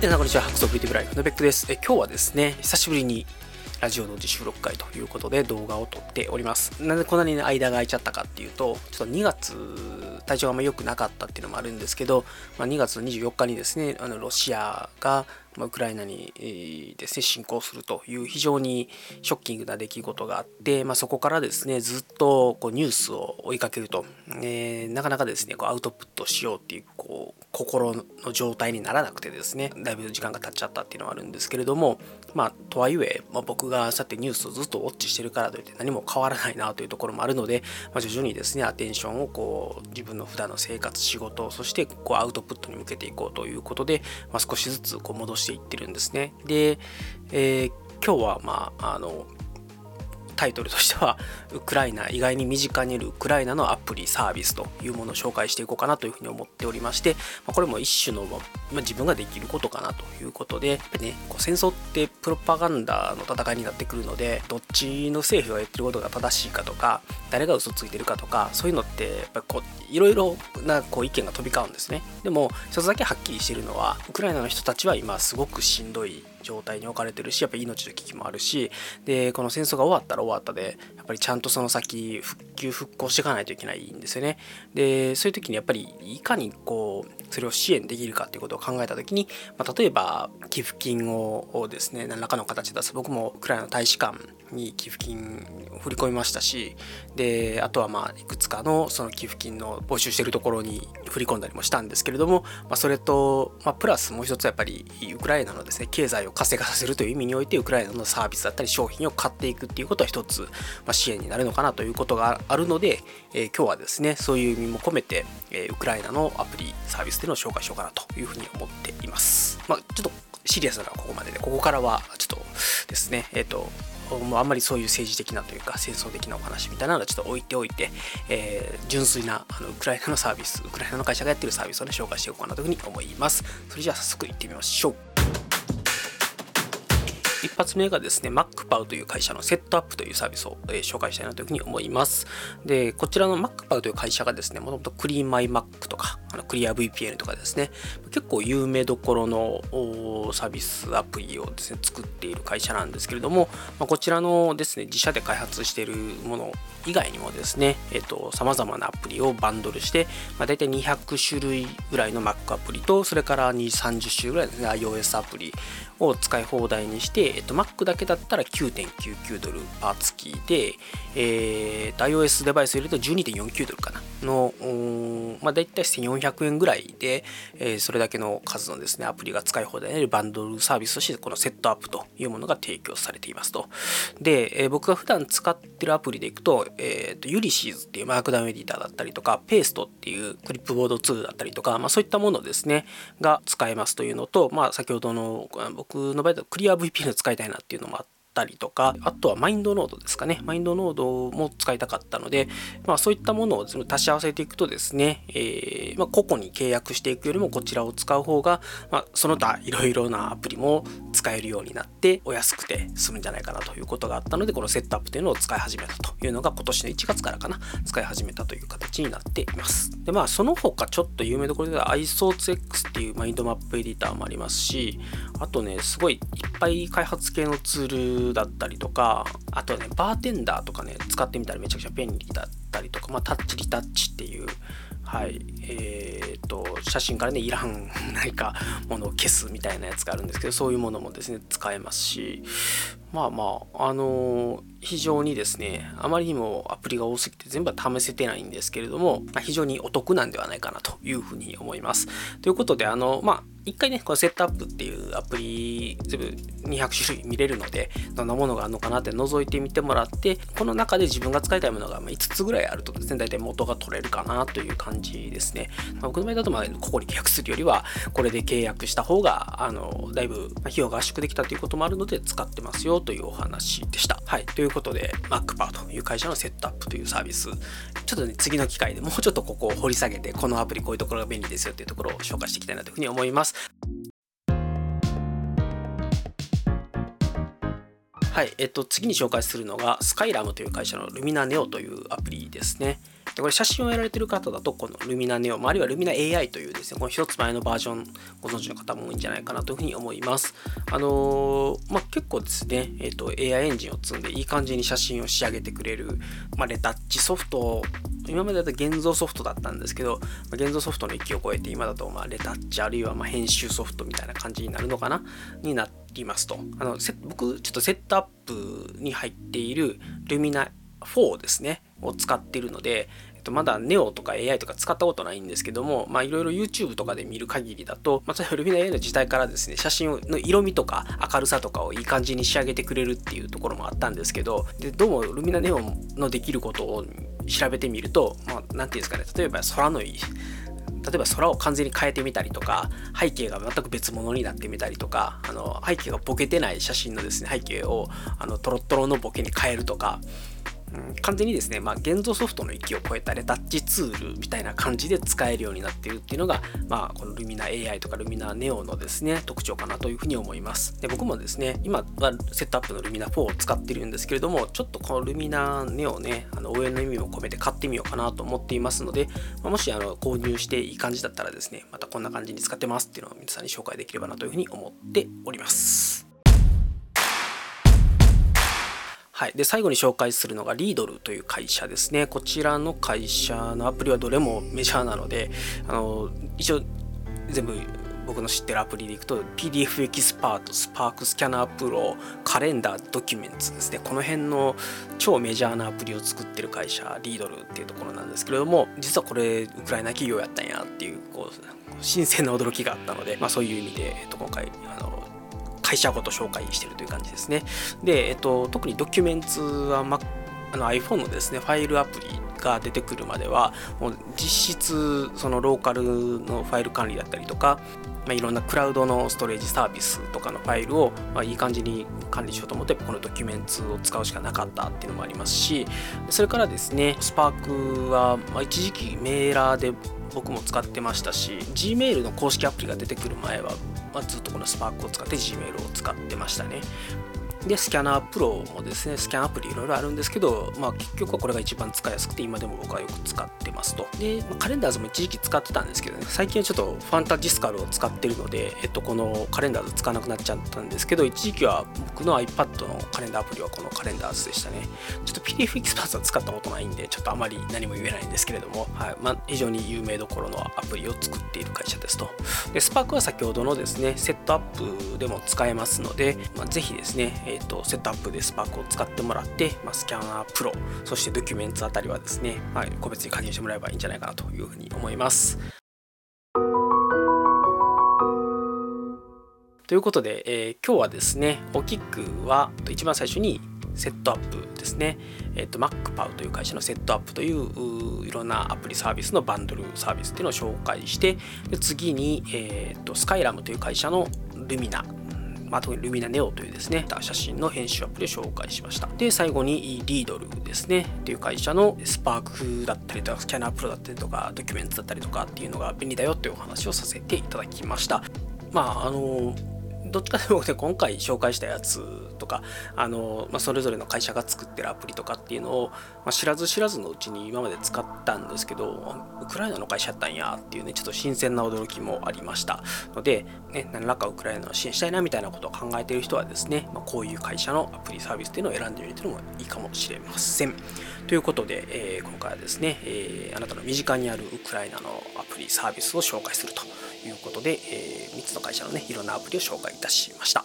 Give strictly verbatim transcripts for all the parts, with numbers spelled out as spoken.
皆さんこんにちは、白足 YouTube ライフのべっくです。え今日はですね、久しぶりにラジオの自主録回ということで動画を撮っております。なんでこんなに間が空いちゃったかっていうと、ちょっとにがつ体調があんま良くなかったっていうのもあるんですけど、まあ、にがつにじゅうよっかにですね、あのロシアがウクライナにですね侵攻するという非常にショッキングな出来事があって、まあ、そこからですねずっとこうニュースを追いかけると、えー、なかなかですねこうアウトプットしようっていう、こう心の状態にならなくてですねだいぶ時間が経っちゃったっていうのはあるんですけれども、まあとはいえ、まあ、僕がさてニュースをずっとウォッチしてるからといって何も変わらないなというところもあるので、まあ、徐々にですねアテンションをこう自分の普段の生活仕事そしてこうアウトプットに向けていこうということで、まあ、少しずつこう戻して言ってるんですね。で、えー、今日はまああのタイトルとしてはウクライナ、意外に身近にいるウクライナのアプリサービスというものを紹介していこうかなというふうに思っておりまして、まあ、これも一種の、まあ、自分ができることかなということで、やっぱりね、こう戦争ってプロパガンダの戦いになってくるので、どっちの政府が言ってることが正しいかとか誰が嘘ついてるかとかそういうのってやっぱりこういろいろなこう意見が飛び交うんですね。でも一つだけはっきりしているのはウクライナの人たちは今すごくしんどい状態に置かれてるし、やっぱり命の危機もあるし、でこの戦争が終わったら終わったでやっぱりちゃんとその先復旧復興していかないといけないんですよね。でそういう時にやっぱりいかにこうそれを支援できるかっていうことを考えた時に、まあ、例えば寄付金をですね何らかの形で出す。僕もウクライナの大使館に寄付金を振り込みましたし、であとはまあいくつかのその寄付金の募集しているところに振り込んだりもしたんですけれども、まあ、それと、まあ、プラスもう一つやっぱりウクライナのですね経済を活性化させるという意味においてウクライナのサービスだったり商品を買っていくっていうことは一つ、まあ、支援になるのかなということがあるので、えー、今日はですねそういう意味も込めて、えー、ウクライナのアプリサービスというのを紹介しようかなというふうに思っています。まあ、ちょっとシリアスなのはここまでで、ここからはちょっとですね、えっともうあんまりそういう政治的なというか戦争的なお話みたいなのはちょっと置いておいて、えー、純粋なあのウクライナのサービス、ウクライナの会社がやってるサービスを、ね、紹介していこうかなというふうに思います。それじゃあ早速行ってみましょう。一発目がですね、MacPaw という会社のセットアップというサービスを、えー、紹介したいなというふうに思います。で、こちらの MacPaw という会社がですね、もともと CleanMyMac とか、あの ClearVPN とかですね、結構有名どころのサービスアプリをですね、作っている会社なんですけれども、まあ、こちらのですね、自社で開発しているもの以外にもですね、えっと、様々なアプリをバンドルして、まあ、大体にひゃくしゅるいぐらいの Mac アプリと、それからにじゅう、さんじゅっしゅるいぐらいですね、iOS アプリを使い放題にして、えっと、Mac だけだったら きゅうてんきゅうきゅうドルパー付きで、えー、iOS デバイス入れると じゅうにてんよんきゅうドルかなの、まあ、だいたいせんよんひゃくえんぐらいで、えー、それだけの数のですねアプリが使い放題になるバンドルサービスとしてこのセットアップというものが提供されていますと。で、えー、僕が普段使ってるアプリでいくと、えーと、ユリシーズっていうマークダウンエディターだったりとか、ペーストっていうクリップボードツールだったりとか、まあ、そういったものですねが使えますというのと、まあ、先ほどの僕の場合だとクリア ブイピーエヌ 使いたいなっていうのもあってたりとか、あとはマインドノードですかね、マインドノードも使いたかったので、まあ、そういったものを足し合わせていくとですね、えーまあ、個々に契約していくよりもこちらを使う方が、まあ、その他いろいろなアプリも使えるようになってお安くて済むんじゃないかなということがあったので、このセットアップというのを使い始めたというのが今年のいちがつからかな、使い始めたという形になっています。で、まあ、その他ちょっと有名どころで iSourceX っていうマインドマップエディターもありますし、あとねすごいいっぱい開発系のツールだったりとか、あとはねバーテンダーとかね使ってみたらめちゃくちゃ便利だったりとか、まあ、タッチリタッチっていう、はいえー、と写真からねいらん何かものを消すみたいなやつがあるんですけど、そういうものもですね使えますし、まあまああのー、非常にですねあまりにもアプリが多すぎて全部は試せてないんですけれども、まあ、非常にお得なんではないかなというふうに思います。ということで、あのまあ一回ねこのセットアップっていうアプリ全部にひゃくしゅるい見れるので、どんなものがあるのかなって覗いてみてもらって、この中で自分が使いたいものがいつつぐらいあるとですね大体元が取れるかなという感じですね。まあ、僕の場合だとまあここに契約するよりはこれで契約した方があのだいぶ費用が圧縮できたということもあるので使ってますよというお話でした。はい、ということで MacPaw という会社のセットアップというサービス、ちょっとね次の機会でもうちょっとここを掘り下げて、このアプリこういうところが便利ですよというところを紹介していきたいなというふうに思います。はい、えっと、次に紹介するのがスカイラムという会社のルミナネオというアプリですね。でこれ写真をやられてる方だとこのルミナネオ、まあ、あるいはルミナ エーアイ というですねこの一つ前のバージョンご存知の方も多いんじゃないかなというふうに思います。あのー、まあ、結構ですね、えーと、エーアイ エンジンを積んでいい感じに写真を仕上げてくれる、まあ、レタッチソフト、今までだと現像ソフトだったんですけど、まあ、現像ソフトの域を超えて今だとまあレタッチあるいはまあ編集ソフトみたいな感じになるのかなになりますと、あの僕ちょっとセットアップに入っているルミナフォーですねを使っているので、えっと、まだ ネオ とか エーアイ とか使ったことないんですけども、まあいろいろ YouTube とかで見る限りだと、まあ、それはルミナ エーアイ の時代からですね写真の色味とか明るさとかをいい感じに仕上げてくれるっていうところもあったんですけど、でどうもルミナ ネオ のできることを調べてみると、まあ、なんていうんですかね、例えば空のいい例えば空を完全に変えてみたりとか、背景が全く別物になってみたりとか、あの背景がボケてない写真のですね背景をあのトロトロのボケに変えるとか、うん、完全にですね、まあ、現像ソフトの域を超えたレタッチツールみたいな感じで使えるようになっているっていうのが、まあ、このルミナ エーアイ とかルミナ ネオ のですね特徴かなというふうに思います。で僕もですね今はセットアップのルミナフォーを使っているんですけれども、ちょっとこのルミナ ネオ ね、あの応援の意味も込めて買ってみようかなと思っていますので、まあ、もしあの購入していい感じだったらですねまたこんな感じに使ってますっていうのを皆さんに紹介できればなというふうに思っております。はい、で最後に紹介するのがリードルという会社ですね。こちらの会社のアプリはどれもメジャーなので、あの一応全部僕の知ってるアプリでいくと ピーディーエフ エキスパート、スパークスキャナープロ、カレンダー、ドキュメンツですね、この辺の超メジャーなアプリを作ってる会社リードルっていうところなんですけれども、実はこれウクライナ企業やったんやっていうこう新鮮な驚きがあったので、まあ、そういう意味で、えっと、今回あの会社ごと紹介しているという感じですね。で、えっと、特にドキュメンツは、ま、あの iPhone のですねファイルアプリが出てくるまではもう実質そのローカルのファイル管理だったりとか、まあ、いろんなクラウドのストレージサービスとかのファイルを、まあ、いい感じに管理しようと思ってこのドキュメンツを使うしかなかったっていうのもありますし、それからですねスパークは、まあ、一時期メーラーで僕も使ってましたし、 Gmail の公式アプリが出てくる前は、まあ、ずっとこのスパークを使って Gmail を使ってましたね。でスキャナープロもですねスキャンアプリいろいろあるんですけど、まあ、結局はこれが一番使いやすくて今でも僕はよく使ってますと。でカレンダーズも一時期使ってたんですけどね、最近はちょっとファンタジスカルを使ってるので、えっと、このカレンダーズ使わなくなっちゃったんですけど、一時期は僕の iPad のカレンダーアプリはこのカレンダーズでしたね。ちょっと ピーディーエフ エキスパートは使ったことないんでちょっとあまり何も言えないんですけれども、はい、まあ、非常に有名どころのアプリを作っている会社ですと。でスパークは先ほどのですねセットアップでも使えますので、まあ、ぜひですねえー、とセットアップでスパークを使ってもらって、まあ、スキャナープロそしてドキュメンツあたりはですね、はい、個別に加入してもらえばいいんじゃないかなというふうに思います。ということで、えー、今日はですね大きくは一番最初にセットアップですね、えー、と MacPaw という会社のセットアップといういろんなアプリサービスのバンドルサービスっていうのを紹介して、で次に、えー、とスカイラムという会社のルミナ、まあ、特にルミナ ネオ というですね写真の編集アプリを紹介しました。で最後にリードルですねという会社のスパークだったりとかスキャナープロだったりとかドキュメントだったりとかっていうのが便利だよというお話をさせていただきました。まああのどっちかでもね今回紹介したやつとかあの、まあ、それぞれの会社が作ってるアプリとかっていうのを、まあ、知らず知らずのうちに今まで使ったんですけど、ウクライナの会社やったんやっていうねちょっと新鮮な驚きもありましたので、ね、何らかウクライナを支援したいなみたいなことを考えている人はですね、まあ、こういう会社のアプリサービスっていうのを選んでみるというのもいいかもしれません。ということで、えー、今回はですね、えー、あなたの身近にあるウクライナのアプリサービスを紹介するということで、えー、みっつの会社のねいろんなアプリを紹介いたしました。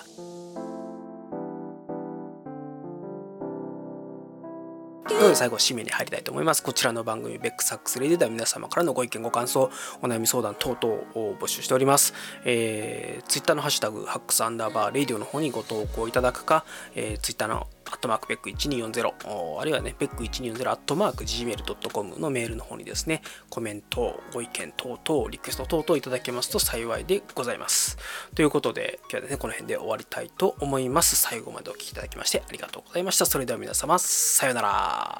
最後締めに入りたいと思います。こちらの番組ベックサックスレディでは皆様からのご意見ご感想お悩み相談等々を募集しております、えー、Twitter のハッシュタグハックスアンダーバーレディオの方にご投稿いただくか、えー、Twitter のアットマークベックいちにーよんぜろあるいはねベックいちにーよんぜろアットマーク ジーメールドットコム のメールの方にですねコメントご意見等々リクエスト等々いただけますと幸いでございます。ということで今日はですねこの辺で終わりたいと思います。最後までお聞きいただきましてありがとうございました。それでは皆様さようなら。